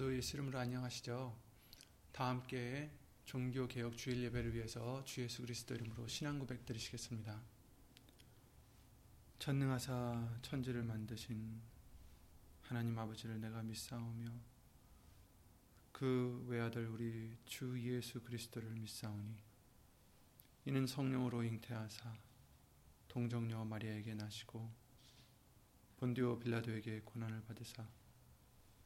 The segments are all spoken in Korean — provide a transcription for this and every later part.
모두 예수 이름으로 안녕하시죠. 다 함께 종교개혁 주일 예배를 위해서 주 예수 그리스도 이름으로 신앙 고백 드리시겠습니다. 전능하사 천지를 만드신 하나님 아버지를 내가 믿사오며 그 외아들 우리 주 예수 그리스도를 믿사오니 이는 성령으로 잉태하사 동정녀 마리아에게 나시고 본디오 빌라도에게 고난을 받으사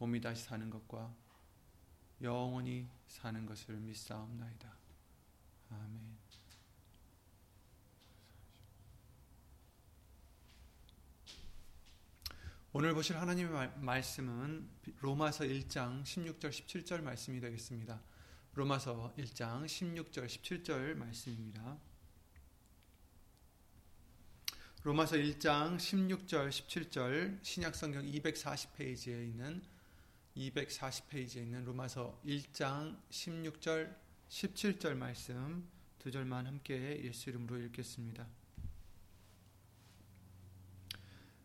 몸이 다시 사는 것과 영원히 사는 것을 믿사옵나이다. 아멘. 오늘 보실 하나님의 말씀은 로마서 1장 16절 17절 말씀이 되겠습니다. 로마서 1장 16절 17절 말씀입니다. 로마서 1장 16절 17절 신약성경 240페이지에 있는 240페이지에 있는 로마서 1장 16절 17절 말씀 두 절만 함께 예수 이름으로 읽겠습니다.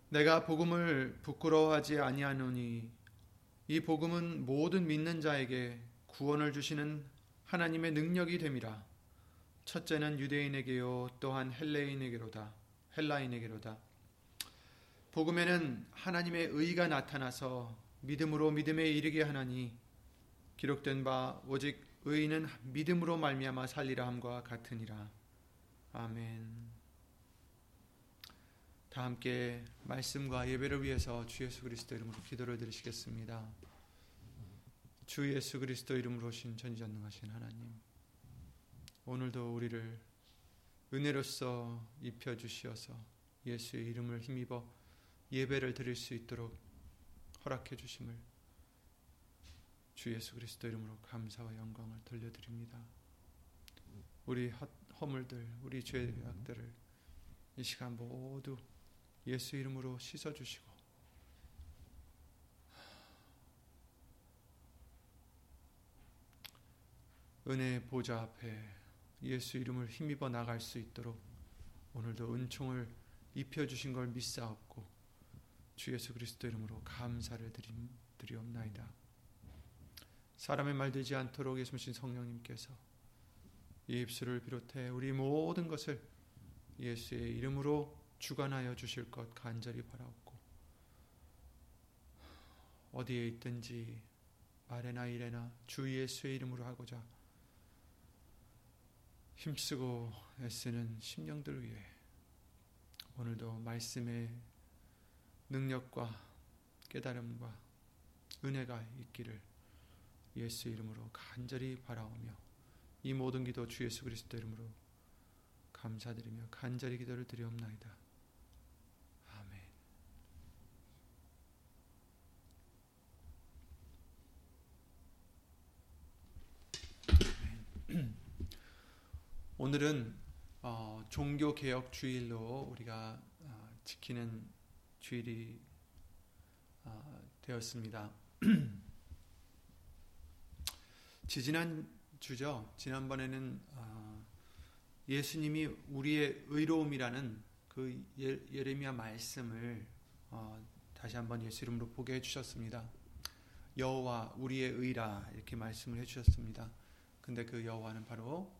내가 복음을 부끄러워하지 아니하노니 이 복음은 모든 믿는 자에게 구원을 주시는 하나님의 능력이 됨이라. 첫째는 유대인에게요 또한 헬라인에게로다. 복음에는 하나님의 의가 나타나서 믿음으로 믿음에 이르게 하나니 기록된 바 오직 의인은 믿음으로 말미암아 살리라 함과 같으니라. 아멘. 다 함께 말씀과 예배를 위해서 주 예수 그리스도 이름으로 기도를 드리시겠습니다. 주 예수 그리스도 이름으로 오신 전지전능하신 하나님, 오늘도 우리를 은혜로써 입혀주시어서 예수의 이름을 힘입어 예배를 드릴 수 있도록 허락해 주심을 주 예수 그리스도 이름으로 감사와 영광을 돌려드립니다. 우리 허물들, 우리 죄의 악들을 이 시간 모두 예수 이름으로 씻어주시고 은혜의 보좌 앞에 예수 이름을 힘입어 나갈 수 있도록 오늘도 은총을 입혀주신 걸 믿사옵고 주 예수 그리스도 이름으로 감사를 드리옵나이다. 사람의 말 되지 않도록 예수님 성령님께서 이 입술을 비롯해 우리 모든 것을 예수의 이름으로 주관하여 주실 것 간절히 바라옵고 어디에 있든지 말에나 일에나 주 예수의 이름으로 하고자 힘쓰고 애쓰는 심령들 위해 오늘도 말씀의 능력과 깨달음과 은혜가 있기를 예수 이름으로 간절히 바라오며 이 모든 기도 주 예수 그리스도 이름으로 감사드리며 간절히 기도를 드리옵나이다. 아멘. 아멘. 오늘은 종교개혁 주일로 우리가 지키는 주일이 되었습니다. 지난주죠. 지난번에는 예수님이 우리의 의로움이라는 그 예레미야 말씀을 다시 한번 예수 이름으로 보게 해주셨습니다. 여호와 우리의 의라 이렇게 말씀을 해주셨습니다. 근데 그 여호와는 바로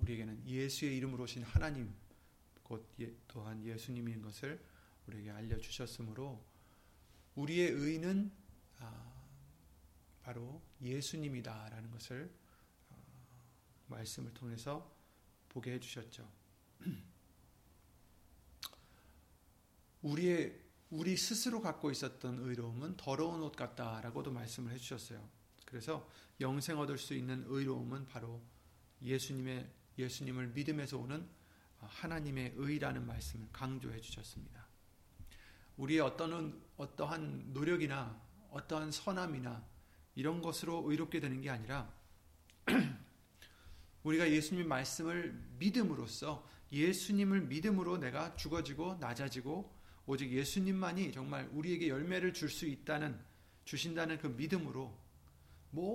우리에게는 예수의 이름으로 오신 하나님 곧 또한 예수님인 것을 우리에게 알려주셨으므로 우리의 의는 바로 예수님이다라는 것을 말씀을 통해서 보게 해주셨죠. 우리 스스로 갖고 있었던 의로움은 더러운 옷 같다라고도 말씀을 해주셨어요. 그래서 영생 얻을 수 있는 의로움은 바로 예수님을 믿음에서 오는 하나님의 의라는 말씀을 강조해 주셨습니다. 우리의 어떠한 노력이나 어떠한 선함이나 이런 것으로 의롭게 되는 게 아니라 우리가 예수님의 말씀을 믿음으로써, 예수님을 믿음으로 내가 죽어지고 낮아지고 오직 예수님만이 정말 우리에게 열매를 줄 수 있다는, 주신다는 그 믿음으로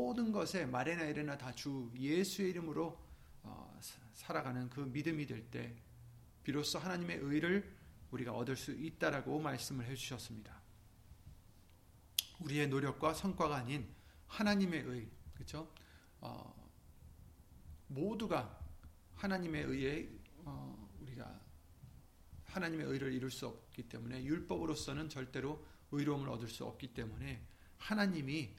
모든 것에 말에나 이래나 다 주 예수의 이름으로 살아가는 그 믿음이 될 때 비로소 하나님의 의를 우리가 얻을 수 있다라고 말씀을 해주셨습니다. 우리의 노력과 성과가 아닌 하나님의 의, 그렇죠? 모두가 하나님의 의에 우리가 하나님의 의를 이룰 수 없기 때문에, 율법으로서는 절대로 의로움을 얻을 수 없기 때문에 하나님이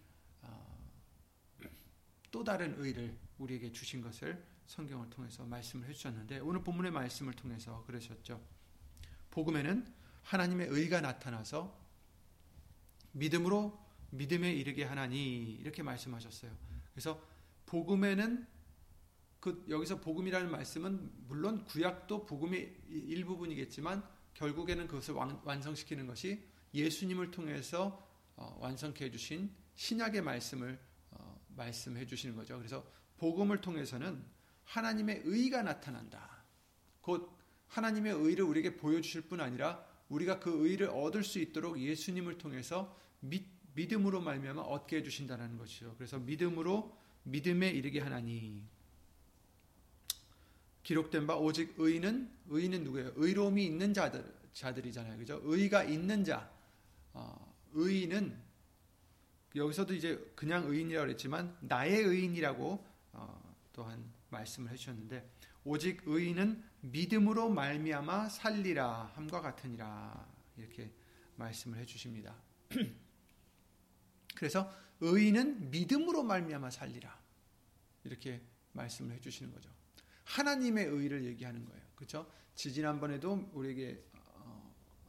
또 다른 의를 우리에게 주신 것을 성경을 통해서 말씀을 해주셨는데, 오늘 본문의 말씀을 통해서 그러셨죠. 복음에는 하나님의 의가 나타나서 믿음으로 믿음에 이르게 하나니, 이렇게 말씀하셨어요. 그래서 복음에는 여기서 복음이라는 말씀은 물론 구약도 복음의 일부분이겠지만 결국에는 그것을 완성시키는 것이 예수님을 통해서 완성케 해주신 신약의 말씀을 말씀해 주시는 거죠. 그래서 복음을 통해서는 하나님의 의가 나타난다. 곧 하나님의 의를 우리에게 보여주실 뿐 아니라 우리가 그 의를 얻을 수 있도록 예수님을 통해서 믿음으로 말미암아 얻게 해주신다는 것이죠. 그래서 믿음으로 믿음에 이르게 하나니, 기록된 바 오직 의인은 누구예요? 의로움이 있는 자들이잖아요, 그죠? 의가 있는 자, 의인은 여기서도 이제 그냥 의인이라고 했지만 나의 의인이라고 또한 말씀을 해주셨는데, 오직 의인은 믿음으로 말미암아 살리라 함과 같으니라, 이렇게 말씀을 해주십니다. 그래서 의인은 믿음으로 말미암아 살리라, 이렇게 말씀을 해주시는 거죠. 하나님의 의를 얘기하는 거예요, 그렇죠? 지난번에도 우리에게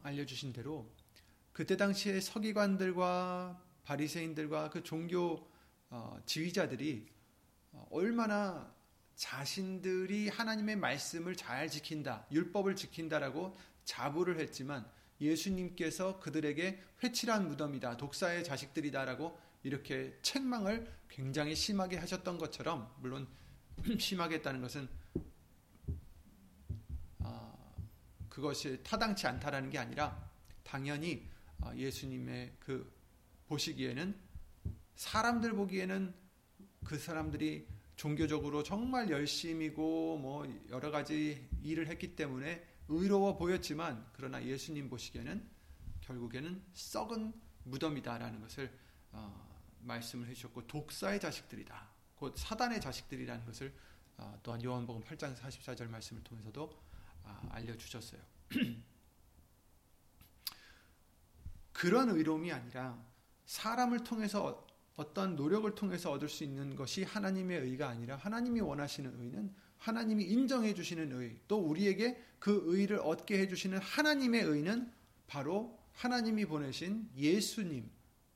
알려주신 대로 그때 당시에 서기관들과 바리새인들과 그 종교 지휘자들이 얼마나 자신들이 하나님의 말씀을 잘 지킨다, 율법을 지킨다라고 자부를 했지만, 예수님께서 그들에게 회칠한 무덤이다, 독사의 자식들이다라고 이렇게 책망을 굉장히 심하게 하셨던 것처럼, 물론 심하게 했다는 것은 그것이 타당치 않다라는 게 아니라 당연히 예수님의 그 보시기에는, 사람들 보기에는 그 사람들이 종교적으로 정말 열심이고 뭐 여러 가지 일을 했기 때문에 의로워 보였지만, 그러나 예수님 보시기에는 결국에는 썩은 무덤이다라는 것을 말씀을 해주셨고, 독사의 자식들이다, 곧 사단의 자식들이라는 것을 또한 요한복음 8장 44절 말씀을 통해서도 알려주셨어요. 그런 의로움이 아니라 사람을 통해서 어떤 노력을 통해서 얻을 수 있는 것이 하나님의 의가 아니라, 하나님이 원하시는 의는 하나님이 인정해 주시는 의, 또 우리에게 그 의를 얻게 해주시는 하나님의 의는 바로 하나님이 보내신 예수님,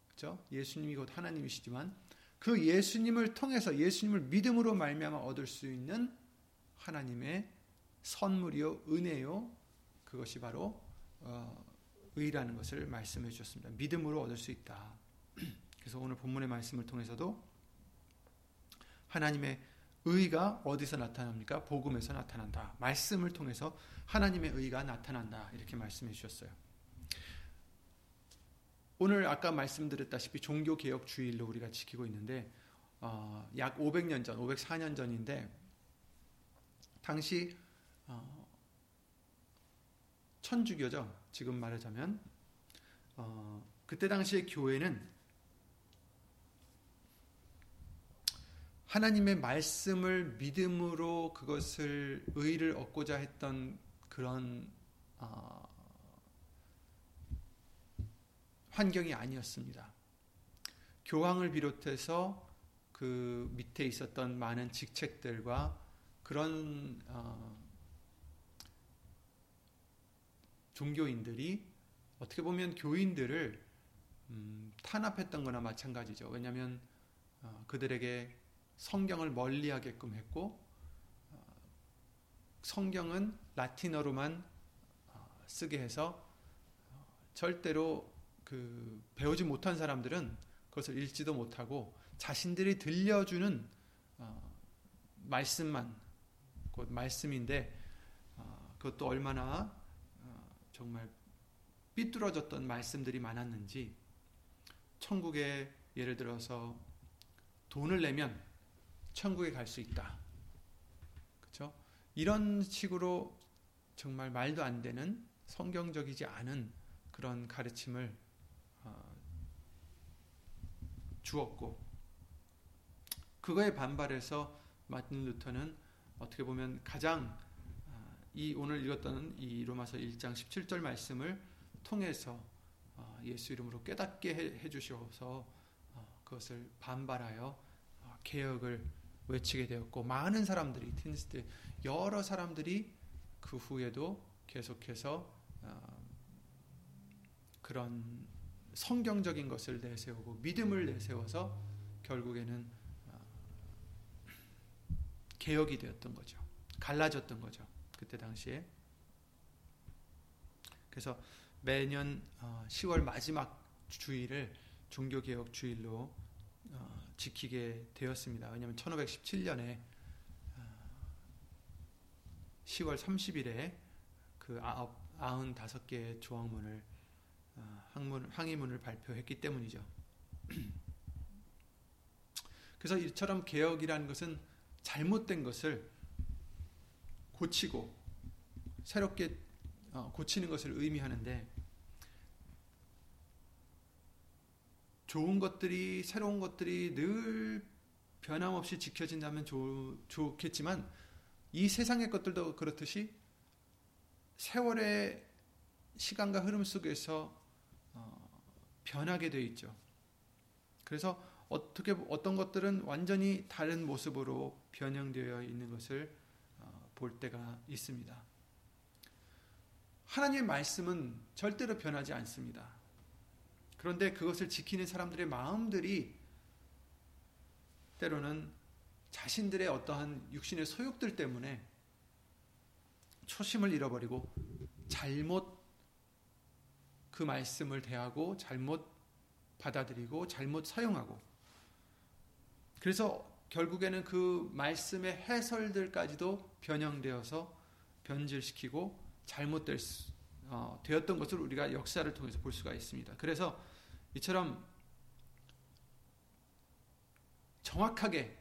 그렇죠? 예수님이 곧 하나님이시지만 그 예수님을 통해서, 예수님을 믿음으로 말미암아 얻을 수 있는 하나님의 선물이요 은혜요, 그것이 바로 의라는 것을 말씀해 주셨습니다. 믿음으로 얻을 수 있다. 그래서 오늘 본문의 말씀을 통해서도 하나님의 의가 어디서 나타납니까? 복음에서 나타난다. 말씀을 통해서 하나님의 의가 나타난다, 이렇게 말씀해 주셨어요. 오늘 아까 말씀드렸다시피 종교개혁주일로 우리가 지키고 있는데, 약 500년 전, 504년 전인데, 당시 천주교죠, 지금 말하자면. 그때 당시의 교회는 하나님의 말씀을 믿음으로 그것을 의를 얻고자 했던 그런 환경이 아니었습니다. 교황을 비롯해서 그 밑에 있었던 많은 직책들과 그런 종교인들이 어떻게 보면 교인들을 탄압했던 거나 마찬가지죠. 왜냐하면 그들에게 성경을 멀리하게끔 했고, 성경은 라틴어로만 쓰게 해서 절대로 그 배우지 못한 사람들은 그것을 읽지도 못하고, 자신들이 들려주는 말씀만 곧 말씀인데 그것도 얼마나 정말 삐뚤어졌던 말씀들이 많았는지 천국에 예를 들어서 돈을 내면 천국에 갈 수 있다. 그렇죠? 이런 식으로 정말 말도 안 되는 성경적이지 않은 그런 가르침을 주었고 그거에 반발해서 마틴 루터는 어떻게 보면 가장 이 오늘 읽었던 이 로마서 1장 17절 말씀을 통해서 예수 이름으로 깨닫게 해주셔서 그것을 반발하여 개혁을 외치게 되었고 많은 사람들이 틴스트 여러 사람들이 그 후에도 계속해서 그런 성경적인 것을 내세우고 믿음을 내세워서 결국에는 개혁이 되었던 거죠. 갈라졌던 거죠. 그때 당시에. 그래서 매년 10월 마지막 주일을 종교개혁 주일로 지키게 되었습니다. 왜냐하면 1517년에 10월 30일에 그 95개의 조항문을 항의문을 발표했기 때문이죠. 그래서 이처럼 개혁이라는 것은 잘못된 것을 고치고 새롭게 고치는 것을 의미하는데 좋은 것들이 새로운 것들이 늘 변함없이 지켜진다면 좋겠지만 이 세상의 것들도 그렇듯이 세월의 시간과 흐름 속에서 변하게 되어 있죠. 그래서 어떤 것들은 완전히 다른 모습으로 변형되어 있는 것을 볼 때가 있습니다. 하나님의 말씀은 절대로 변하지 않습니다. 그런데 그것을 지키는 사람들의 마음들이 때로는 자신들의 어떠한 육신의 소욕들 때문에 초심을 잃어버리고 잘못 그 말씀을 대하고 잘못 받아들이고 잘못 사용하고 그래서 결국에는 그 말씀의 해설들까지도 변형되어서 변질시키고 되었던 것을 우리가 역사를 통해서 볼 수가 있습니다. 그래서 이처럼 정확하게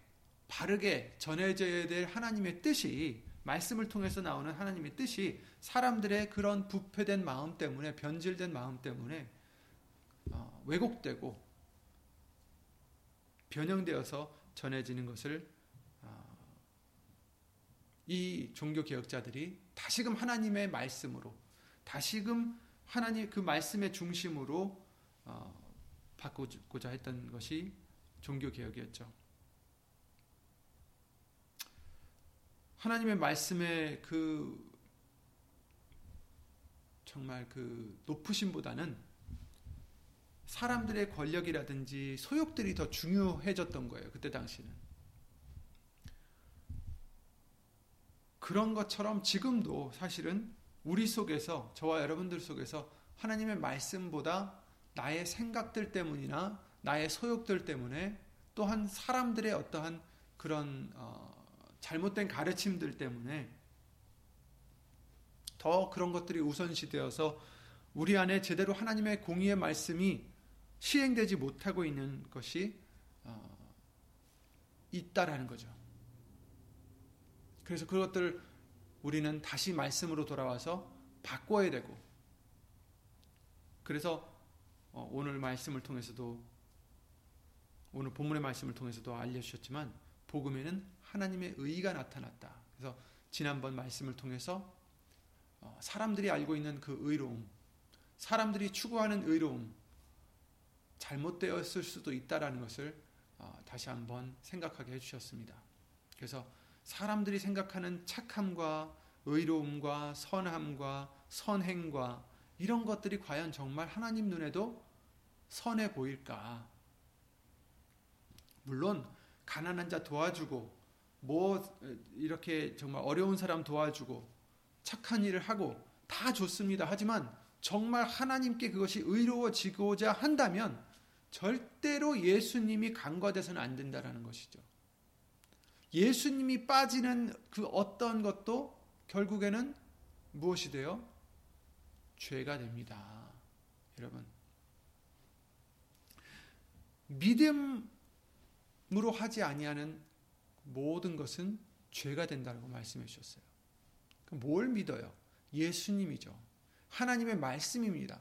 바르게 전해져야 될 하나님의 뜻이 말씀을 통해서 나오는 하나님의 뜻이 사람들의 그런 부패된 마음 때문에 변질된 마음 때문에 왜곡되고 변형되어서 전해지는 것을 이 종교개혁자들이 다시금 하나님의 말씀으로 다시금 하나님 그 말씀의 중심으로 바꾸고자 했던 것이 종교개혁이었죠. 하나님의 말씀의 그 정말 그 높으심보다는 사람들의 권력이라든지 소욕들이 더 중요해졌던 거예요. 그때 당시는. 그런 것처럼 지금도 사실은 우리 속에서 저와 여러분들 속에서 하나님의 말씀보다 나의 생각들 때문이나 나의 소욕들 때문에 또한 사람들의 어떠한 그런 잘못된 가르침들 때문에 더 그런 것들이 우선시되어서 우리 안에 제대로 하나님의 공의의 말씀이 시행되지 못하고 있는 것이 있다라는 거죠. 그래서 그것들을 우리는 다시 말씀으로 돌아와서 바꿔야 되고 그래서 오늘 말씀을 통해서도 오늘 본문의 말씀을 통해서도 알려주셨지만 복음에는 하나님의 의의가 나타났다. 그래서 지난번 말씀을 통해서 사람들이 알고 있는 그 의로움, 사람들이 추구하는 의로움, 잘못되었을 수도 있다라는 것을 다시 한번 생각하게 해주셨습니다. 그래서 사람들이 생각하는 착함과 의로움과 선함과 선행과 이런 것들이 과연 정말 하나님 눈에도 선해 보일까? 물론 가난한 자 도와주고 이렇게 정말 어려운 사람 도와주고 착한 일을 하고 다 좋습니다. 하지만 정말 하나님께 그것이 의로워지고자 한다면 절대로 예수님이 간과돼서는 안 된다라는 것이죠. 예수님이 빠지는 그 어떤 것도 결국에는 무엇이 돼요? 죄가 됩니다. 여러분, 믿음으로 하지 아니하는 모든 것은 죄가 된다고 말씀해 주셨어요. 그럼 뭘 믿어요? 예수님이죠. 하나님의 말씀입니다.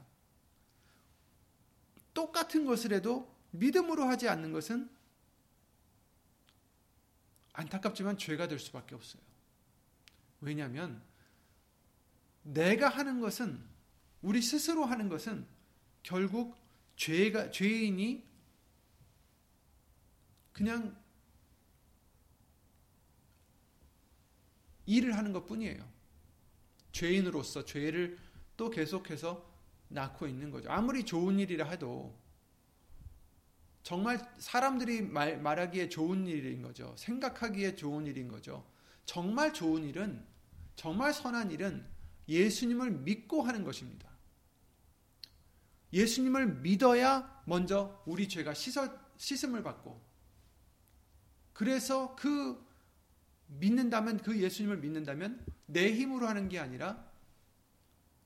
똑같은 것을 해도 믿음으로 하지 않는 것은 안타깝지만 죄가 될 수밖에 없어요. 왜냐하면 내가 하는 것은, 우리 스스로 하는 것은 결국 죄인이 그냥 일을 하는 것 뿐이에요. 죄인으로서 죄를 또 계속해서 낳고 있는 거죠. 아무리 좋은 일이라 해도 정말 사람들이 말하기에 좋은 일인 거죠. 생각하기에 좋은 일인 거죠. 정말 좋은 일은, 정말 선한 일은 예수님을 믿고 하는 것입니다. 예수님을 믿어야 먼저 우리 죄가 씻음을 받고, 그래서 그 예수님을 믿는다면 내 힘으로 하는 게 아니라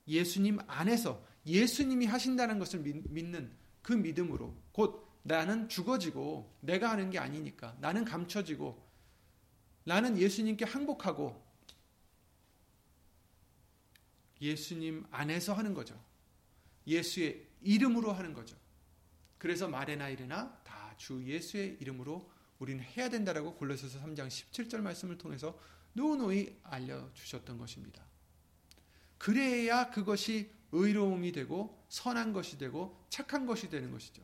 예수님 안에서 예수님이 하신다는 것을 믿는 그 믿음으로, 곧 나는 죽어지고 내가 하는 게 아니니까, 나는 감춰지고 나는 예수님께 항복하고 예수님 안에서 하는 거죠. 예수의 이름으로 하는 거죠. 그래서 말해나 이르나 다 주 예수의 이름으로 우리는 해야 된다라고 골로새서 3장 17절 말씀을 통해서 노노히 알려주셨던 것입니다. 그래야 그것이 의로움이 되고 선한 것이 되고 착한 것이 되는 것이죠.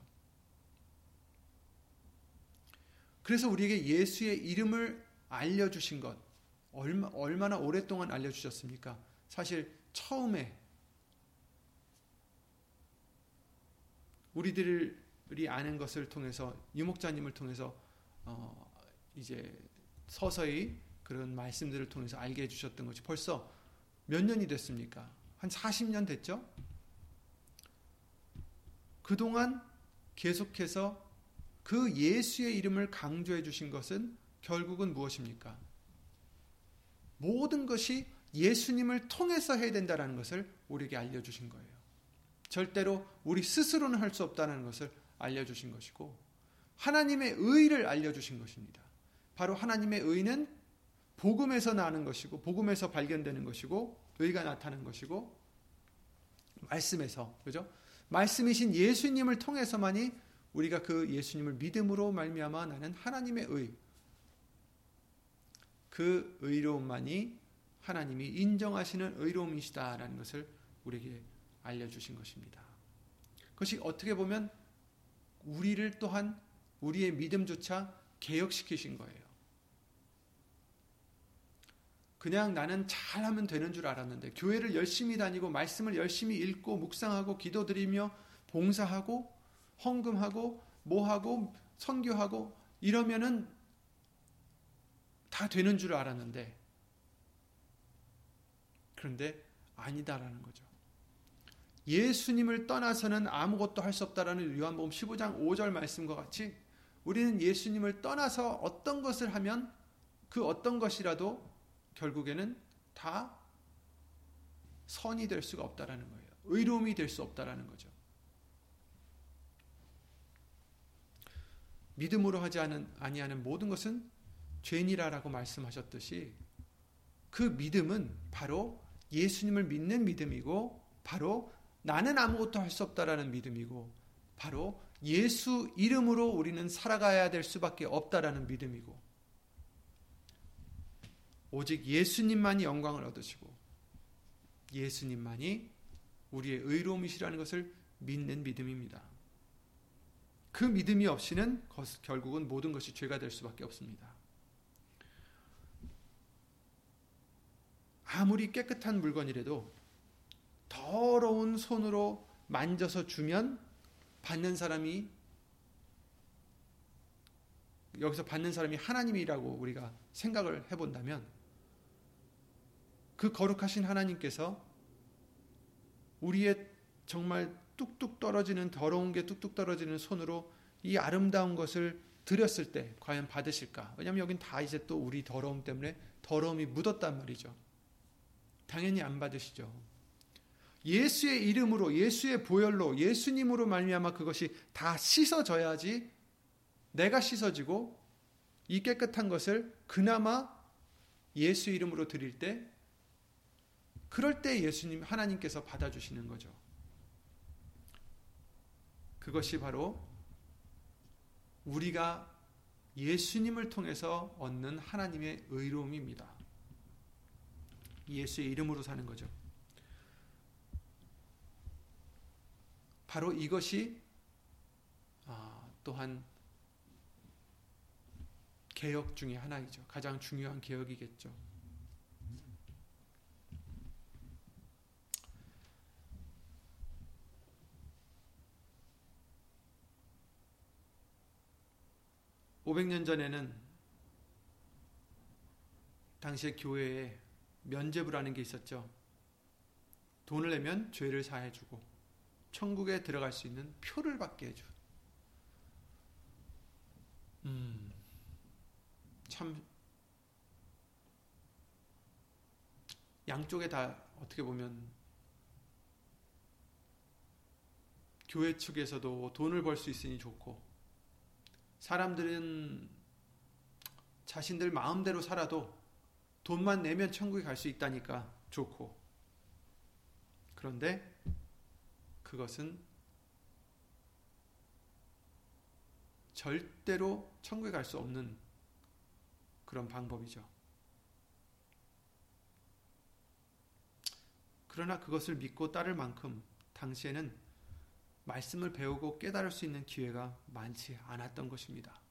그래서 우리에게 예수의 이름을 알려주신 것, 얼마나 오랫동안 알려주셨습니까? 사실 처음에 우리들이 아는 것을 통해서, 유목자님을 통해서 이제 서서히 그런 말씀들을 통해서 알게 해주셨던 것이 벌써 몇 년이 됐습니까? 한 40년 됐죠? 그동안 계속해서 그 예수의 이름을 강조해 주신 것은 결국은 무엇입니까? 모든 것이 예수님을 통해서 해야 된다는 것을 우리에게 알려주신 거예요. 절대로 우리 스스로는 할 수 없다는 것을 알려주신 것이고, 하나님의 의를 알려주신 것입니다. 바로 하나님의 의는 복음에서 나는 것이고, 복음에서 발견되는 것이고, 의가 나타나는 것이고, 말씀에서, 그죠? 말씀이신 예수님을 통해서만이 우리가 그 예수님을 믿음으로 말미암아 나는 하나님의 의, 그 의로움만이 하나님이 인정하시는 의로움이시다라는 것을 우리에게 알려주신 것입니다. 그것이 어떻게 보면 우리를 또한, 우리의 믿음조차 개혁시키신 거예요. 그냥 나는 잘하면 되는 줄 알았는데, 교회를 열심히 다니고 말씀을 열심히 읽고 묵상하고 기도드리며 봉사하고 헌금하고 뭐하고 선교하고 이러면은 다 되는 줄 알았는데, 그런데 아니다라는 거죠. 예수님을 떠나서는 아무것도 할 수 없다라는 요한복음 15장 5절 말씀과 같이, 우리는 예수님을 떠나서 어떤 것을 하면 그 어떤 것이라도 결국에는 다 선이 될 수가 없다라는 거예요. 의로움이 될 수 없다라는 거죠. 믿음으로 하지 아니하는 모든 것은 죄니라라고 말씀하셨듯이, 그 믿음은 바로 예수님을 믿는 믿음이고, 바로 나는 아무것도 할 수 없다라는 믿음이고, 바로 예수 이름으로 우리는 살아가야 될 수밖에 없다라는 믿음이고, 오직 예수님만이 영광을 얻으시고 예수님만이 우리의 의로움이시라는 것을 믿는 믿음입니다. 그 믿음이 없이는 결국은 모든 것이 죄가 될 수밖에 없습니다. 아무리 깨끗한 물건이라도 더러운 손으로 만져서 주면 받는 사람이, 여기서 받는 사람이 하나님이라고 우리가 생각을 해본다면, 그 거룩하신 하나님께서 우리의 정말 뚝뚝 떨어지는 더러운 게 뚝뚝 떨어지는 손으로 이 아름다운 것을 드렸을 때 과연 받으실까? 왜냐하면 여긴 다 이제 또 우리 더러움 때문에 더러움이 묻었단 말이죠. 당연히 안 받으시죠. 예수의 이름으로, 예수의 보혈로, 예수님으로 말미암아 그것이 다 씻어져야지 내가 씻어지고 이 깨끗한 것을 그나마 예수 이름으로 드릴 때, 그럴 때 예수님, 하나님께서 받아주시는 거죠. 그것이 바로 우리가 예수님을 통해서 얻는 하나님의 의로움입니다. 예수의 이름으로 사는 거죠. 바로 이것이 또한 개혁 중에 하나이죠. 가장 중요한 개혁이겠죠. 오백 년 전에는 당시의 교회에 면죄부라는 게 있었죠. 돈을 내면 죄를 사해주고 천국에 들어갈 수 있는 표를 받게 해줘. 참 양쪽에 다 어떻게 보면 교회 측에서도 돈을 벌 수 있으니 좋고, 사람들은 자신들 마음대로 살아도 돈만 내면 천국에 갈 수 있다니까 좋고. 그런데 그것은 절대로 천국에 갈 수 없는 그런 방법이죠. 그러나 그것을 믿고 따를 만큼 당시에는 말씀을 배우고 깨달을 수 있는 기회가 많지 않았던 것입니다.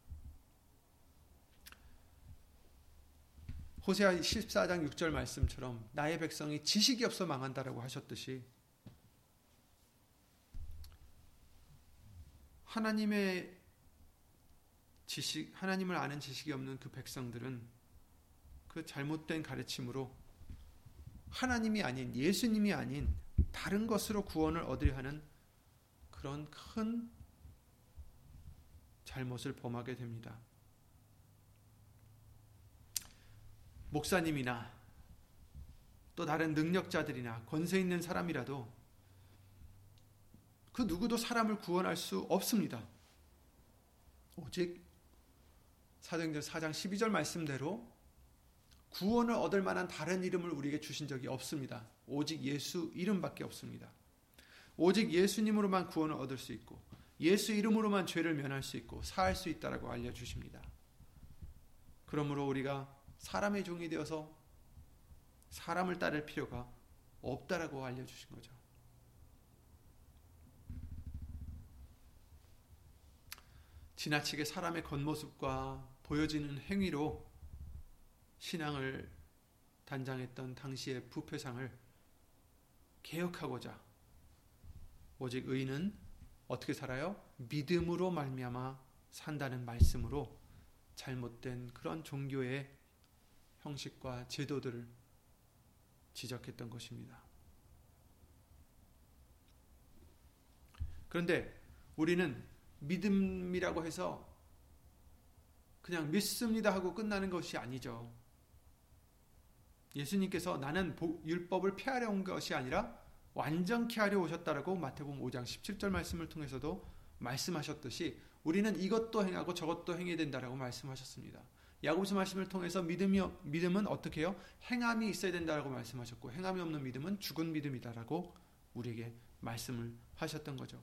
호세아 14장 6절 말씀처럼 나의 백성이 지식이 없어 망한다라고 하셨듯이, 하나님의 지식, 하나님을 아는 지식이 없는 그 백성들은 그 잘못된 가르침으로 하나님이 아닌, 예수님이 아닌 다른 것으로 구원을 얻으려 하는 그런 큰 잘못을 범하게 됩니다. 목사님이나 또 다른 능력자들이나 권세 있는 사람이라도 그 누구도 사람을 구원할 수 없습니다. 오직 사도행전 4장 12절 말씀대로 구원을 얻을 만한 다른 이름을 우리에게 주신 적이 없습니다. 오직 예수 이름밖에 없습니다. 오직 예수님으로만 구원을 얻을 수 있고, 예수 이름으로만 죄를 면할 수 있고 사할 수 있다라고 알려주십니다. 그러므로 우리가 사람의 종이 되어서 사람을 따를 필요가 없다라고 알려주신 거죠. 지나치게 사람의 겉모습과 보여지는 행위로 신앙을 단장했던 당시의 부패상을 개혁하고자, 오직 의인은 어떻게 살아요? 믿음으로 말미암아 산다는 말씀으로 잘못된 그런 종교의 형식과 제도들을 지적했던 것입니다. 그런데 우리는 믿음이라고 해서 그냥 믿습니다 하고 끝나는 것이 아니죠. 예수님께서 나는 율법을 폐하려 온 것이 아니라 완전케 하려 오셨다라고 마태복음 5장 17절 말씀을 통해서도 말씀하셨듯이, 우리는 이것도 행하고 저것도 행해야 된다라고 말씀하셨습니다. 야고보서 말씀을 통해서 믿음은 어떻게 해요? 행함이 있어야 된다라고 말씀하셨고, 행함이 없는 믿음은 죽은 믿음이다라고 우리에게 말씀을 하셨던 거죠.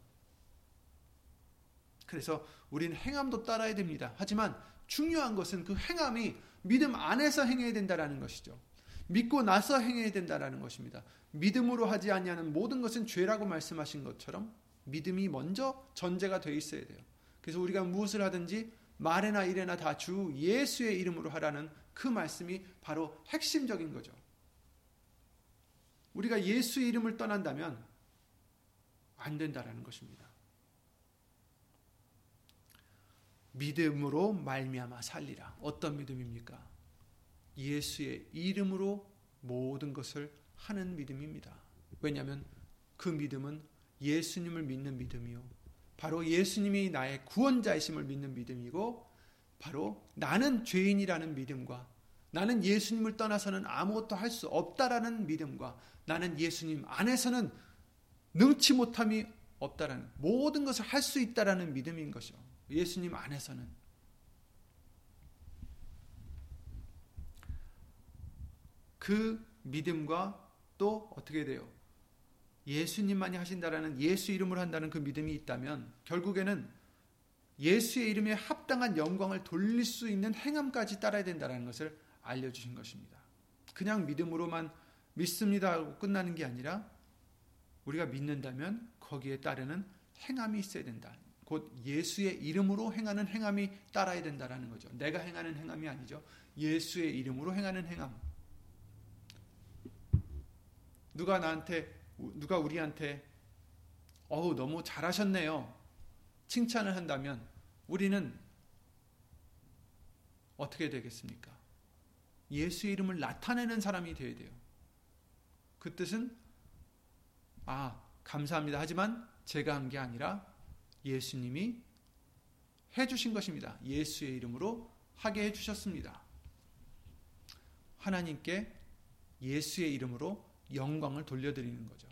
그래서 우리는 행함도 따라야 됩니다. 하지만 중요한 것은 그 행함이 믿음 안에서 행해야 된다라는 것이죠. 믿고 나서 행해야 된다라는 것입니다. 믿음으로 하지 아니하는 모든 것은 죄라고 말씀하신 것처럼 믿음이 먼저 전제가 되어 있어야 돼요. 그래서 우리가 무엇을 하든지 말이나 일이나 다 주 예수의 이름으로 하라는 그 말씀이 바로 핵심적인 거죠. 우리가 예수의 이름을 떠난다면 안 된다라는 것입니다. 믿음으로 말미암아 살리라. 어떤 믿음입니까? 예수의 이름으로 모든 것을 하는 믿음입니다. 왜냐하면 그 믿음은 예수님을 믿는 믿음이요. 바로 예수님이 나의 구원자이심을 믿는 믿음이고 바로 나는 죄인이라는 믿음과 나는 예수님을 떠나서는 아무것도 할 수 없다라는 믿음과 나는 예수님 안에서는 능치 못함이 없다라는 모든 것을 할 수 있다라는 믿음인 것이요. 예수님 안에서는 그 믿음과 또 어떻게 돼요? 예수님만이 하신다라는 예수 이름으로 한다는 그 믿음이 있다면 결국에는 예수의 이름에 합당한 영광을 돌릴 수 있는 행함까지 따라야 된다는 것을 알려주신 것입니다. 그냥 믿음으로만 믿습니다 하고 끝나는 게 아니라 우리가 믿는다면 거기에 따르는 행함이 있어야 된다. 곧 예수의 이름으로 행하는 행함이 따라야 된다는 거죠. 내가 행하는 행함이 아니죠. 예수의 이름으로 행하는 행함. 누가 우리한테 어우 너무 잘하셨네요 칭찬을 한다면 우리는 어떻게 되겠습니까? 예수의 이름을 나타내는 사람이 되어야 돼요. 그 뜻은 감사합니다 하지만 제가 한 게 아니라 예수님이 해주신 것입니다. 예수의 이름으로 하게 해주셨습니다. 하나님께 예수의 이름으로 영광을 돌려드리는 거죠.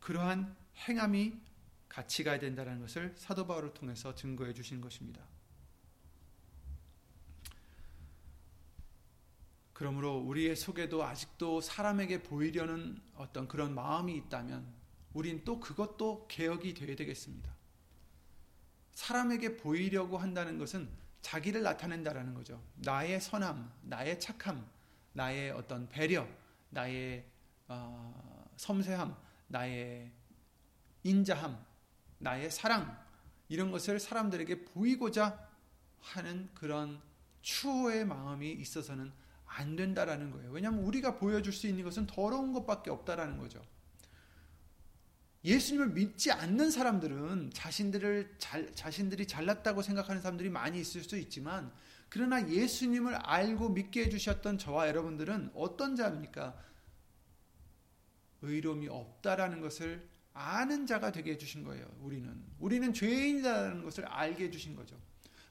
그러한 행함이 같이 가야 된다는 것을 사도 바울을 통해서 증거해 주신 것입니다. 그러므로 우리의 속에도 아직도 사람에게 보이려는 어떤 그런 마음이 있다면 우린 또 그것도 개혁이 되어야 되겠습니다. 사람에게 보이려고 한다는 것은 자기를 나타낸다라는 거죠. 나의 선함, 나의 착함, 나의 어떤 배려, 나의 섬세함, 나의 인자함, 나의 사랑 이런 것을 사람들에게 보이고자 하는 그런 추호의 마음이 있어서는 안 된다라는 거예요. 왜냐하면 우리가 보여줄 수 있는 것은 더러운 것밖에 없다라는 거죠. 예수님을 믿지 않는 사람들은 자신들이 잘났다고 생각하는 사람들이 많이 있을 수 있지만 그러나 예수님을 알고 믿게 해주셨던 저와 여러분들은 어떤 자입니까? 의로움이 없다라는 것을 아는 자가 되게 해주신 거예요. 우리는 죄인이라는 것을 알게 해주신 거죠.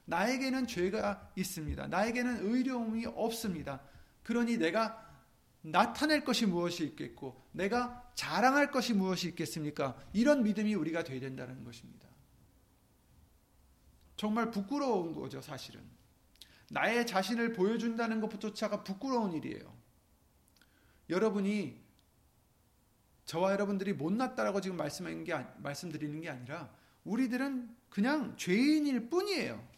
나에게는 죄가 있습니다. 나에게는 의로움이 없습니다. 그러니 내가 나타낼 것이 무엇이 있겠고 내가 자랑할 것이 무엇이 있겠습니까? 이런 믿음이 우리가 돼야 된다는 것입니다. 정말 부끄러운 거죠. 사실은 나의 자신을 보여준다는 것조차가 부끄러운 일이에요. 여러분이 저와 여러분들이 못났다라고 지금 말씀드리는 게 아니라 우리들은 그냥 죄인일 뿐이에요.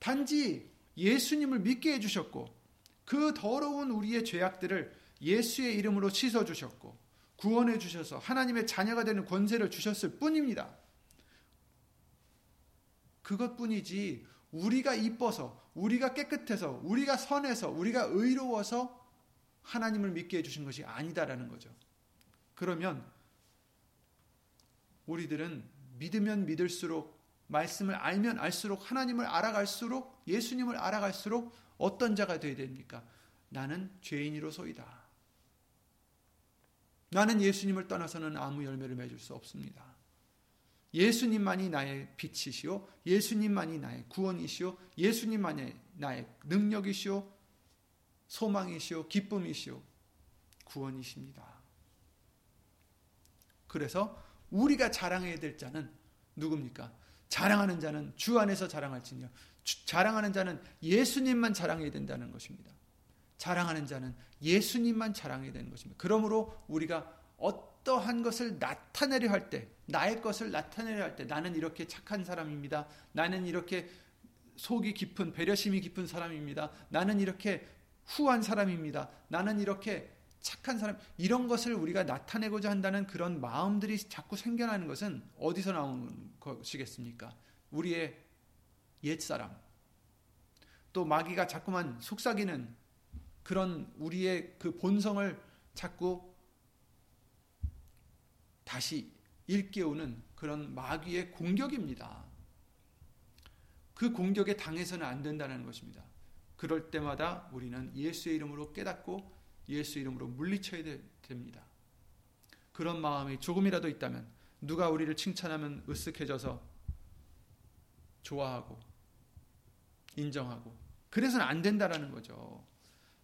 단지 예수님을 믿게 해주셨고 그 더러운 우리의 죄악들을 예수의 이름으로 씻어주셨고 구원해 주셔서 하나님의 자녀가 되는 권세를 주셨을 뿐입니다. 그것뿐이지 우리가 이뻐서 우리가 깨끗해서 우리가 선해서 우리가 의로워서 하나님을 믿게 해주신 것이 아니다라는 거죠. 그러면 우리들은 믿으면 믿을수록 말씀을 알면 알수록 하나님을 알아갈수록 예수님을 알아갈수록 어떤 자가 되어야 됩니까? 나는 죄인이로소이다. 나는 예수님을 떠나서는 아무 열매를 맺을 수 없습니다. 예수님만이 나의 빛이시오. 예수님만이 나의 구원이시오. 예수님만이 나의 능력이시오. 소망이시오. 기쁨이시오. 구원이십니다. 그래서 우리가 자랑해야 될 자는 누굽니까? 자랑하는 자는 주 안에서 자랑할지니요. 자랑하는 자는 예수님만 자랑해야 된다는 것입니다. 자랑하는 자는 예수님만 자랑해야 되는 것입니다. 그러므로 우리가 어떠한 것을 나타내려 할 때, 나의 것을 나타내려 할 때 나는 이렇게 착한 사람입니다. 나는 이렇게 속이 깊은 배려심이 깊은 사람입니다. 나는 이렇게 후한 사람입니다. 나는 이렇게 착한 사람 이런 것을 우리가 나타내고자 한다는 그런 마음들이 자꾸 생겨나는 것은 어디서 나온 것이겠습니까? 우리의 옛사람 또 마귀가 자꾸만 속삭이는 그런 우리의 그 본성을 자꾸 다시 일깨우는 그런 마귀의 공격입니다. 그 공격에 당해서는 안 된다는 것입니다. 그럴 때마다 우리는 예수의 이름으로 깨닫고 예수 이름으로 물리쳐야 됩니다. 그런 마음이 조금이라도 있다면, 누가 우리를 칭찬하면 으쓱해져서 좋아하고 인정하고, 그래서는 안 된다라는 거죠.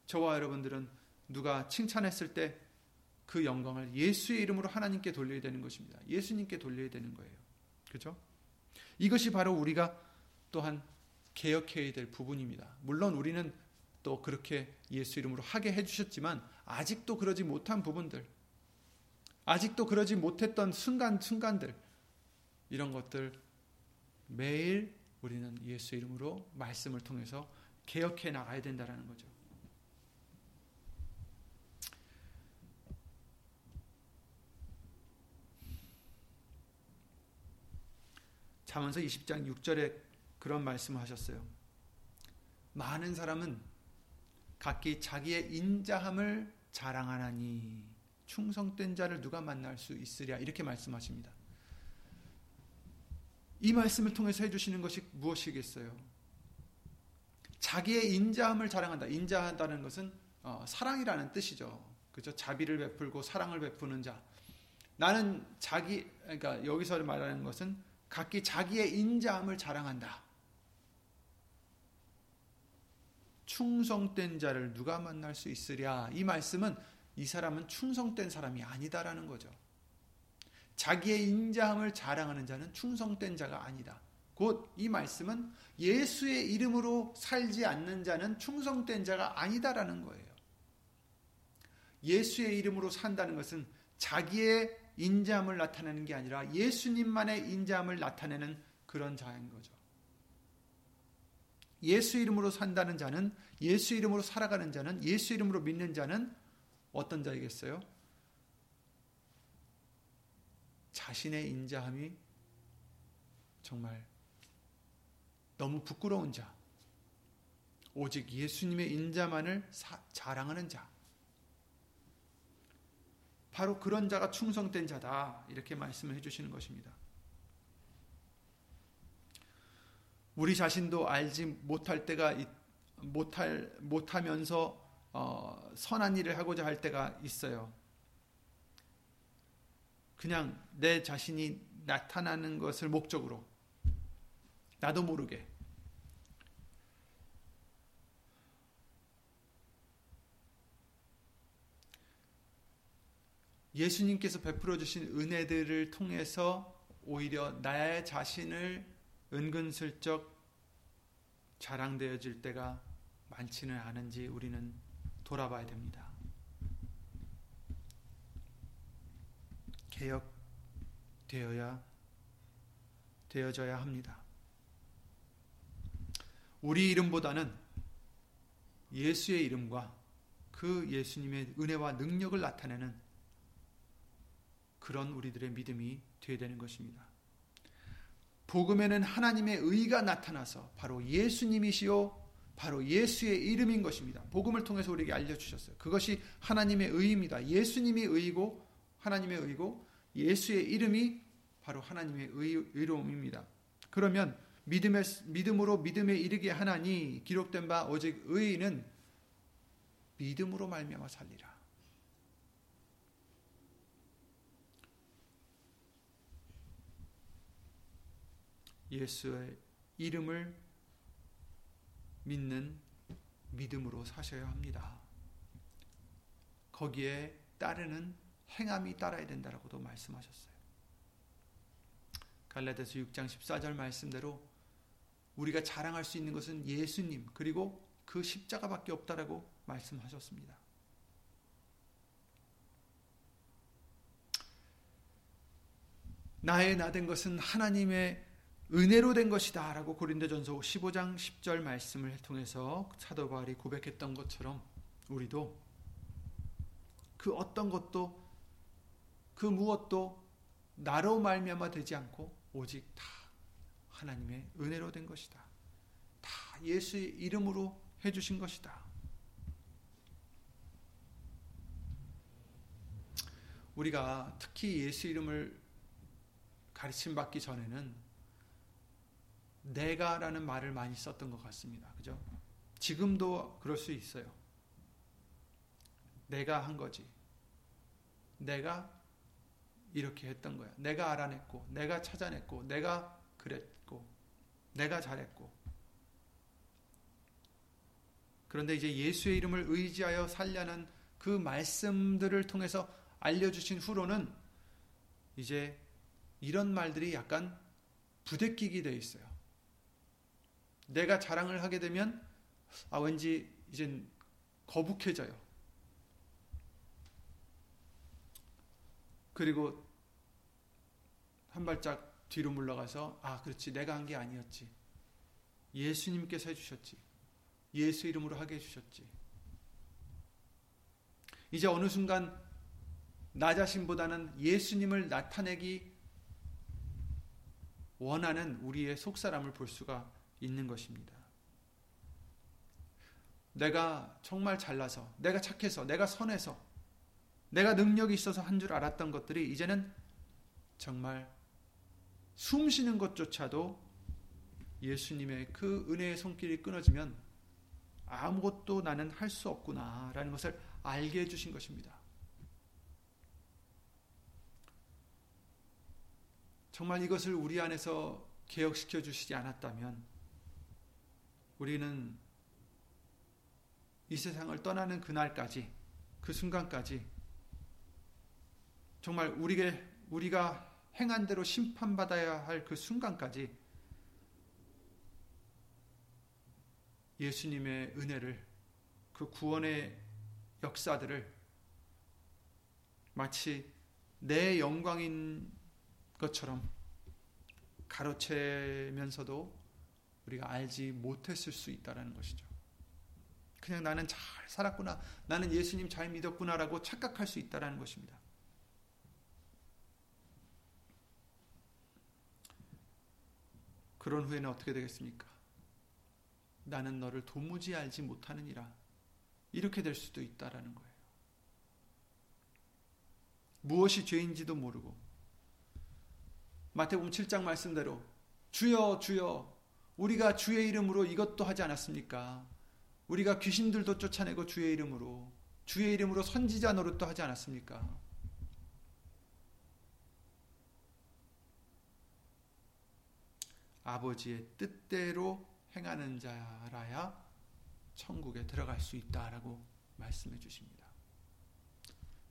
저와 여러분들은 누가 칭찬했을 때 그 영광을 예수의 이름으로 하나님께 돌려야 되는 것입니다. 예수님께 돌려야 되는 거예요. 그렇죠? 이것이 바로 우리가 또한 개혁해야 될 부분입니다. 물론 우리는 또 그렇게 예수 이름으로 하게 해주셨지만, 아직도 그러지 못한 부분들, 아직도 그러지 못했던 순간순간들, 이런 것들 매일 우리는 예수 이름으로 말씀을 통해서 개혁해 나가야 된다라는 거죠. 잠언서 20장 6절에 그런 말씀을 하셨어요. 많은 사람은 각기 자기의 인자함을 자랑하나니 충성된 자를 누가 만날 수 있으랴, 이렇게 말씀하십니다. 이 말씀을 통해서 해주시는 것이 무엇이겠어요? 자기의 인자함을 자랑한다. 인자한다는 것은 사랑이라는 뜻이죠. 그렇죠? 자비를 베풀고 사랑을 베푸는 자. 나는 그러니까 여기서 말하는 것은 각기 자기의 인자함을 자랑한다. 충성된 자를 누가 만날 수 있으랴. 이 말씀은 이 사람은 충성된 사람이 아니다라는 거죠. 자기의 인자함을 자랑하는 자는 충성된 자가 아니다. 곧 이 말씀은 예수의 이름으로 살지 않는 자는 충성된 자가 아니다라는 거예요. 예수의 이름으로 산다는 것은 자기의 인자함을 나타내는 게 아니라 예수님만의 인자함을 나타내는 그런 자인 거죠. 예수 이름으로 산다는 자는, 예수 이름으로 살아가는 자는, 예수 이름으로 믿는 자는 어떤 자이겠어요? 자신의 인자함이 정말 너무 부끄러운 자, 오직 예수님의 인자만을 자랑하는 자, 바로 그런 자가 충성된 자다, 이렇게 말씀을 해주시는 것입니다. 우리 자신도 알지 못할 때가 못하면서 선한 일을 하고자 할 때가 있어요. 그냥 내 자신이 나타나는 것을 목적으로 나도 모르게 예수님께서 베풀어 주신 은혜들을 통해서 오히려 나의 자신을 은근슬쩍 자랑되어질 때가 많지는 않은지 우리는 돌아봐야 됩니다. 개혁되어져야 합니다. 우리 이름보다는 예수의 이름과 그 예수님의 은혜와 능력을 나타내는 그런 우리들의 믿음이 되어야 되는 것입니다. 복음에는 하나님의 의가 나타나서 바로 예수님이시오, 바로 예수의 이름인 것입니다. 복음을 통해서 우리에게 알려주셨어요. 그것이 하나님의 의입니다. 예수님이 의이고 하나님의 의고 예수의 이름이 바로 하나님의 의로움입니다. 그러면 믿음으로 믿음에 이르게 하나니 기록된 바 오직 의인은 믿음으로 말미암아 살리라. 예수의 이름을 믿는 믿음으로 사셔야 합니다. 거기에 따르는 행함이 따라야 된다라고도 말씀하셨어요. 갈라디아서 6장 14절 말씀대로 우리가 자랑할 수 있는 것은 예수님 그리고 그 십자가밖에 없다라고 말씀하셨습니다. 나의 나 된 것은 하나님의 은혜로 된 것이다 라고 고린도전서 15장 10절 말씀을 통해서 사도 바울이 고백했던 것처럼 우리도 그 어떤 것도 그 무엇도 나로 말미암아 되지 않고 오직 다 하나님의 은혜로 된 것이다. 다 예수의 이름으로 해주신 것이다. 우리가 특히 예수 이름을 가르침받기 전에는 내가 라는 말을 많이 썼던 것 같습니다. 그죠? 지금도 그럴 수 있어요. 내가 한 거지. 내가 이렇게 했던 거야. 내가 알아냈고, 내가 찾아냈고, 내가 그랬고, 내가 잘했고. 그런데 이제 예수의 이름을 의지하여 살려는 그 말씀들을 통해서 알려주신 후로는 이제 이런 말들이 약간 부대끼게 돼 있어요. 내가 자랑을 하게 되면 아 왠지 이제 거북해져요. 그리고 한 발짝 뒤로 물러가서 아 그렇지 내가 한 게 아니었지. 예수님께서 해주셨지. 예수 이름으로 하게 해주셨지. 이제 어느 순간 나 자신보다는 예수님을 나타내기 원하는 우리의 속사람을 볼 수가 있는 것입니다. 내가 정말 잘나서, 내가 착해서, 내가 선해서, 내가 능력이 있어서 한 줄 알았던 것들이 이제는 정말 숨 쉬는 것조차도 예수님의 그 은혜의 손길이 끊어지면 아무것도 나는 할 수 없구나라는 것을 알게 해주신 것입니다. 정말 이것을 우리 안에서 개혁시켜 주시지 않았다면 우리는 이 세상을 떠나는 그날까지, 그 순간까지 정말 우리가 행한 대로 심판받아야 할 그 순간까지 예수님의 은혜를, 그 구원의 역사들을 마치 내 영광인 것처럼 가로채면서도 우리가 알지 못했을 수 있다는 것이죠. 그냥 나는 잘 살았구나, 나는 예수님 잘 믿었구나라고 착각할 수 있다는 것입니다. 그런 후에는 어떻게 되겠습니까? 나는 너를 도무지 알지 못하느니라. 이렇게 될 수도 있다라는 거예요. 무엇이 죄인지도 모르고 마태복음 7장 말씀대로 주여 주여 우리가 주의 이름으로 이것도 하지 않았습니까? 우리가 귀신들도 쫓아내고 주의 이름으로 선지자 노릇도 하지 않았습니까? 아버지의 뜻대로 행하는 자라야 천국에 들어갈 수 있다라고 말씀해 주십니다.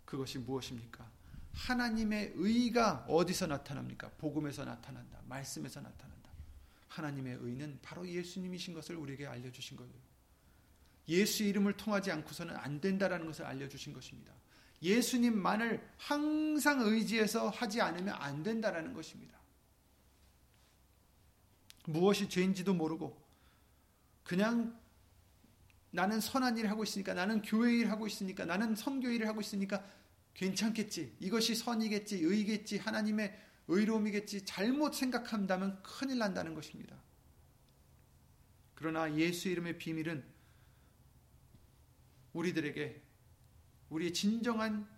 그것이 무엇입니까? 하나님의 의가 어디서 나타납니까? 복음에서 나타난다. 말씀에서 나타난다. 하나님의 의는 바로 예수님이신 것을 우리에게 알려주신 거예요. 예수의 이름을 통하지 않고서는 안 된다라는 것을 알려주신 것입니다. 예수님만을 항상 의지해서 하지 않으면 안 된다라는 것입니다. 무엇이 죄인지도 모르고 그냥 나는 선한 일을 하고 있으니까, 나는 교회 일을 하고 있으니까, 나는 선교 일을 하고 있으니까 괜찮겠지, 이것이 선이겠지, 의겠지, 하나님의 의로움이겠지 잘못 생각한다면 큰일 난다는 것입니다. 그러나 예수 이름의 비밀은 우리들에게 우리의 진정한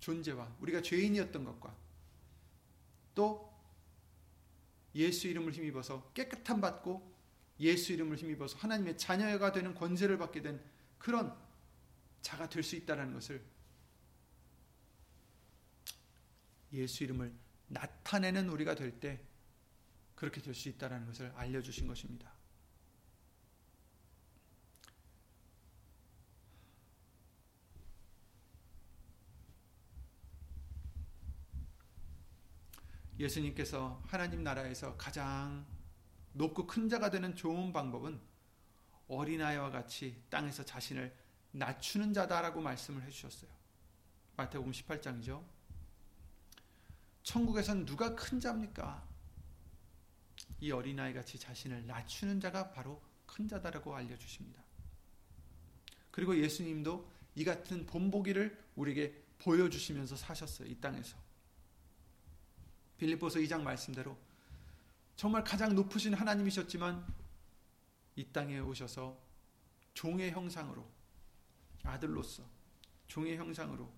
존재와 우리가 죄인이었던 것과 또 예수 이름을 힘입어서 깨끗함 받고 예수 이름을 힘입어서 하나님의 자녀가 되는 권세를 받게 된 그런 자가 될 수 있다는 것을 예수 이름을 나타내는 우리가 될 때 그렇게 될 수 있다는 것을 알려주신 것입니다. 예수님께서 하나님 나라에서 가장 높고 큰 자가 되는 좋은 방법은 어린아이와 같이 땅에서 자신을 낮추는 자다라고 말씀을 해주셨어요. 마태복음 18장이죠. 천국에선 누가 큰 자입니까? 이 어린아이같이 자신을 낮추는 자가 바로 큰 자다라고 알려주십니다. 그리고 예수님도 이 같은 본보기를 우리에게 보여주시면서 사셨어요. 이 땅에서. 빌립보서 2장 말씀대로 정말 가장 높으신 하나님이셨지만 이 땅에 오셔서 종의 형상으로, 아들로서 종의 형상으로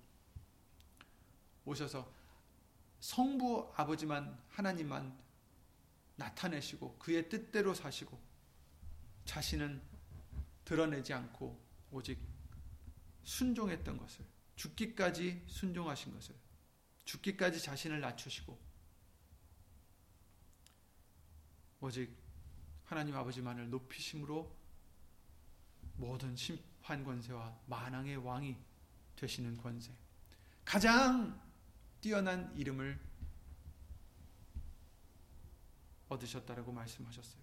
오셔서 성부 아버지만, 하나님만 나타내시고 그의 뜻대로 사시고 자신은 드러내지 않고 오직 순종했던 것을, 죽기까지 순종하신 것을 죽기까지 자신을 낮추시고 오직 하나님 아버지만을 높이심으로 모든 심판권세와 만왕의 왕이 되시는 권세, 가장 뛰어난 이름을 얻으셨다라고 말씀하셨어요.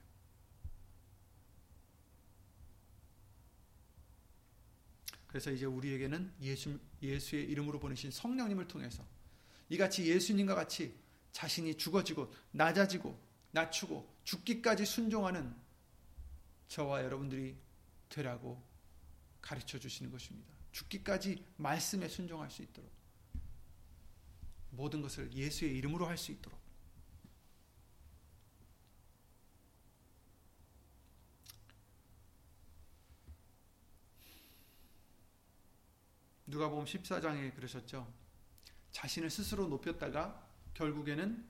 그래서 이제 우리에게는 예수의 이름으로 보내신 성령님을 통해서 이같이 예수님과 같이 자신이 죽어지고 낮아지고 낮추고 죽기까지 순종하는 저와 여러분들이 되라고 가르쳐 주시는 것입니다. 죽기까지 말씀에 순종할 수 있도록, 모든 것을 예수의 이름으로 할 수 있도록. 누가복음 14장에 그러셨죠. 자신을 스스로 높였다가 결국에는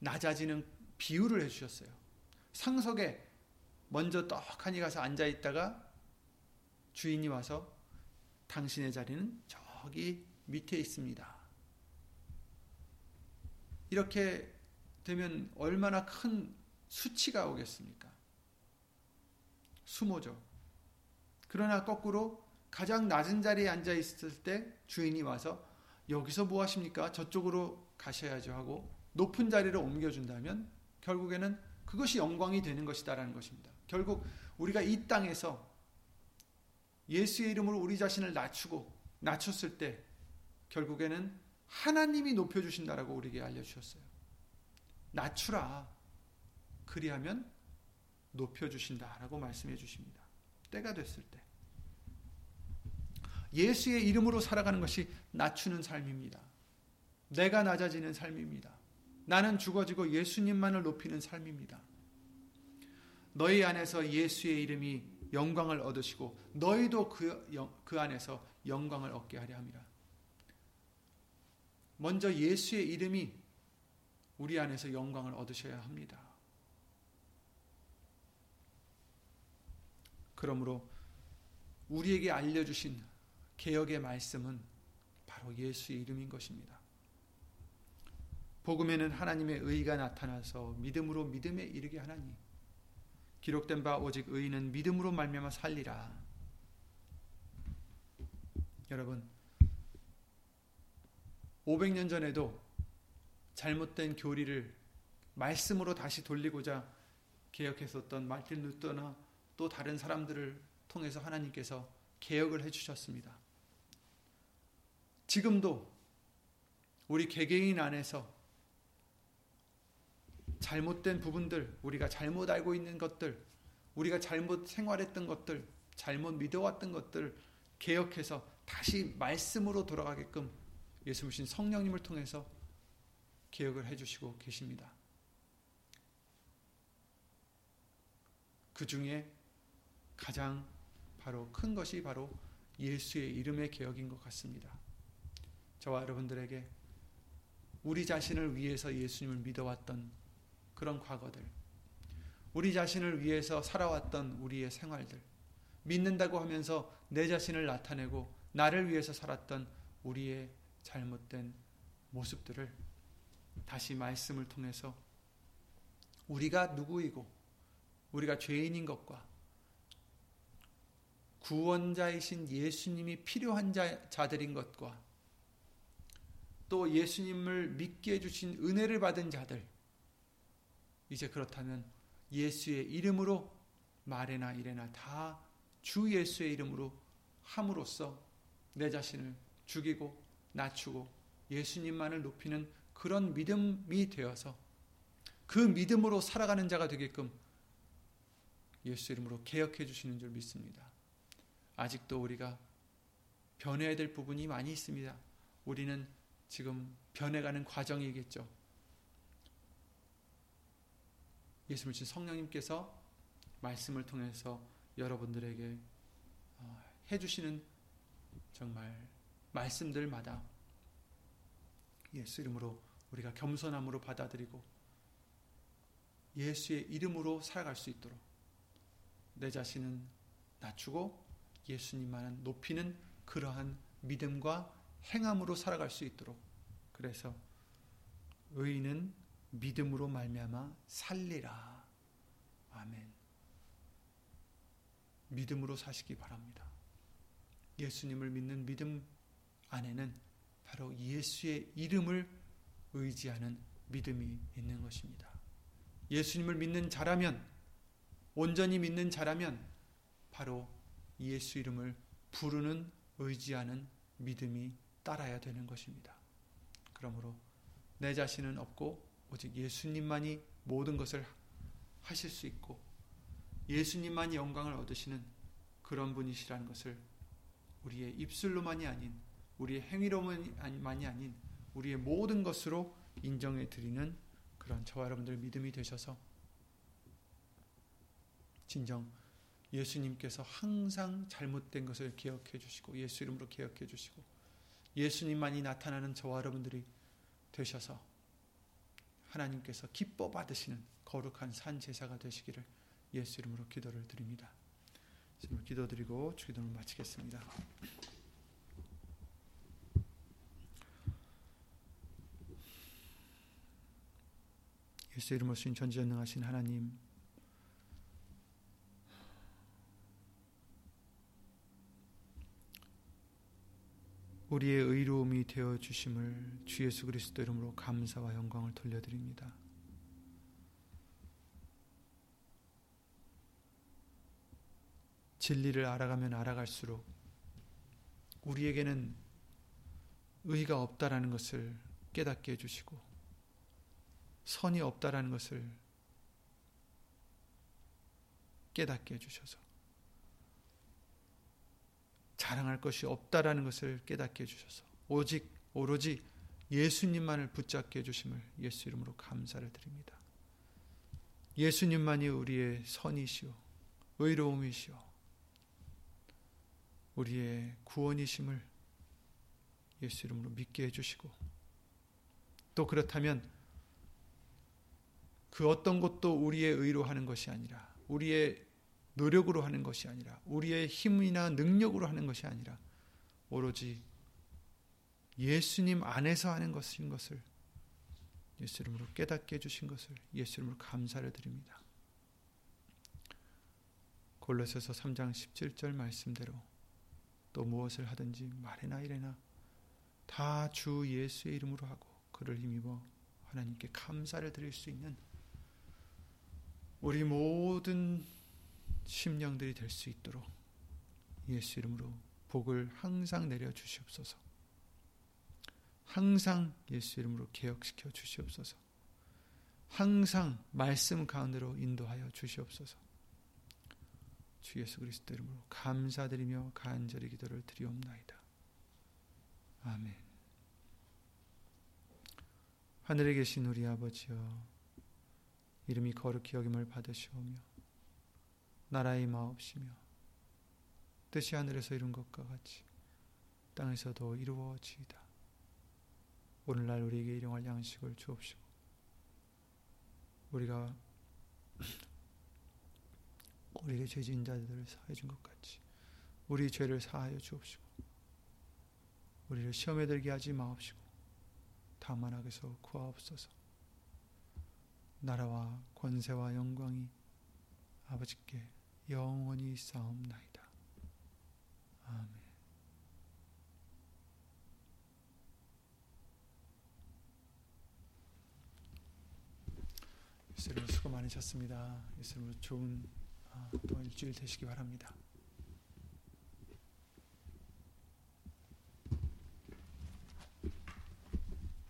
낮아지는 비유를 해주셨어요. 상석에 먼저 떡하니 가서 앉아있다가 주인이 와서 당신의 자리는 저기 밑에 있습니다. 이렇게 되면 얼마나 큰 수치가 오겠습니까? 수모죠. 그러나 거꾸로 가장 낮은 자리에 앉아있을 때 주인이 와서 여기서 뭐 하십니까? 저쪽으로 가셔야죠 하고 높은 자리로 옮겨준다면 결국에는 그것이 영광이 되는 것이다라는 것입니다. 결국 우리가 이 땅에서 예수의 이름으로 우리 자신을 낮췄을 때 결국에는 하나님이 높여주신다라고 우리에게 알려주셨어요. 낮추라. 그리하면 높여주신다라고 말씀해 주십니다. 때가 됐을 때. 예수의 이름으로 살아가는 것이 낮추는 삶입니다. 내가 낮아지는 삶입니다. 나는 죽어지고 예수님만을 높이는 삶입니다. 너희 안에서 예수의 이름이 영광을 얻으시고 너희도 그 안에서 영광을 얻게 하려 함이라. 먼저 예수의 이름이 우리 안에서 영광을 얻으셔야 합니다. 그러므로 우리에게 알려주신 개혁의 말씀은 바로 예수의 이름인 것입니다. 복음에는 하나님의 의가 나타나서 믿음으로 믿음에 이르게 하나니 기록된 바 오직 의인은 믿음으로 말미암아 살리라. 여러분, 500년 전에도 잘못된 교리를 말씀으로 다시 돌리고자 개혁했었던 마틴 루터나 또 다른 사람들을 통해서 하나님께서 개혁을 해주셨습니다. 지금도 우리 개개인 안에서 잘못된 부분들, 우리가 잘못 알고 있는 것들, 우리가 잘못 생활했던 것들, 잘못 믿어왔던 것들 개혁해서 다시 말씀으로 돌아가게끔 예수님이신 성령님을 통해서 개혁을 해주시고 계십니다. 그 중에 가장 바로 큰 것이 바로 예수의 이름의 개혁인 것 같습니다. 저와 여러분들에게 우리 자신을 위해서 예수님을 믿어왔던 그런 과거들, 우리 자신을 위해서 살아왔던 우리의 생활들, 믿는다고 하면서 내 자신을 나타내고 나를 위해서 살았던 우리의 잘못된 모습들을 다시 말씀을 통해서 우리가 누구이고 우리가 죄인인 것과 구원자이신 예수님이 필요한 자들인 것과 또 예수님을 믿게 해주신 은혜를 받은 자들, 이제 그렇다면 예수의 이름으로 말에나 이래나 다 주 예수의 이름으로 함으로써 내 자신을 죽이고 낮추고 예수님만을 높이는 그런 믿음이 되어서 그 믿음으로 살아가는 자가 되게끔 예수 이름으로 개혁해 주시는 줄 믿습니다. 아직도 우리가 변해야 될 부분이 많이 있습니다. 우리는 지금 변해가는 과정이겠죠. 예수님이신 성령님께서 말씀을 통해서 여러분들에게 해주시는 정말 말씀들마다 예수 이름으로 우리가 겸손함으로 받아들이고 예수의 이름으로 살아갈 수 있도록 내 자신은 낮추고 예수님만 높이는 그러한 믿음과 행함으로 살아갈 수 있도록 그래서 의인은 믿음으로 말미암아 살리라. 아멘. 믿음으로 사시기 바랍니다. 예수님을 믿는 믿음 안에는 바로 예수의 이름을 의지하는 믿음이 있는 것입니다. 예수님을 믿는 자라면, 온전히 믿는 자라면 바로 예수 이름을 부르는, 의지하는 믿음이 따라야 되는 것입니다. 그러므로 내 자신은 없고 오직 예수님만이 모든 것을 하실 수 있고 예수님만이 영광을 얻으시는 그런 분이시라는 것을 우리의 입술로만이 아닌, 우리의 행위로만이 아닌 우리의 모든 것으로 인정해드리는 그런 저와 여러분들의 믿음이 되셔서 진정 예수님께서 항상 잘못된 것을 기억해 주시고 예수 이름으로 기억해 주시고 예수님만이 나타나는 저와 여러분들이 되셔서 하나님께서 기뻐 받으시는 거룩한 산 제사가 되시기를 예수 이름으로 기도를 드립니다. 지금 기도드리고 주기도를 마치겠습니다. 예수 이름으로 주신 전지전능하신 하나님, 우리의 의로움이 되어주심을 주 예수 그리스도 이름으로 감사와 영광을 돌려드립니다. 진리를 알아가면 알아갈수록 우리에게는 의가 없다라는 것을 깨닫게 해주시고 선이 없다라는 것을 깨닫게 해주셔서 자랑할 것이 없다라는 것을 깨닫게 해주셔서 오로지 예수님만을 붙잡게 해주심을 예수 이름으로 감사를 드립니다. 예수님만이 우리의 선이시오, 의로움이시오, 우리의 구원이심을 예수 이름으로 믿게 해주시고 또 그렇다면 그 어떤 것도 우리의 의로 하는 것이 아니라, 우리의 노력으로 하는 것이 아니라, 우리의 힘이나 능력으로 하는 것이 아니라 오로지 예수님 안에서 하는 것인 것을 예수 이름으로 깨닫게 해주신 것을 예수 이름으로 감사를 드립니다. 골로새서 3장 17절 말씀대로 또 무엇을 하든지 말이나 이래나 다 주 예수의 이름으로 하고 그를 힘입어 하나님께 감사를 드릴 수 있는 우리 모든 심령들이 될 수 있도록 예수 이름으로 복을 항상 내려주시옵소서. 항상 예수 이름으로 개혁시켜 주시옵소서. 항상 말씀 가운데로 인도하여 주시옵소서. 주 예수 그리스도 이름으로 감사드리며 간절히 기도를 드리옵나이다. 아멘. 하늘에 계신 우리 아버지여, 이름이 거룩히 여김을 받으시오며 나라의 임하옵시며 뜻이 하늘에서 이룬 것과 같이 땅에서도 이루어지이다. 오늘날 우리에게 일용할 양식을 주옵시고 우리가 우리의 죄진 자들을 사해 준 것 같이 우리 죄를 사하여 주옵시고 우리를 시험에 들게 하지 마옵시고 다만 악에서 구하옵소서. 나라와 권세와 영광이 아버지께 영원히 있사옵나이다. 아멘. 예수님으로 수고 많으셨습니다. 예수님으로 좋은 또 일주일 되시기 바랍니다.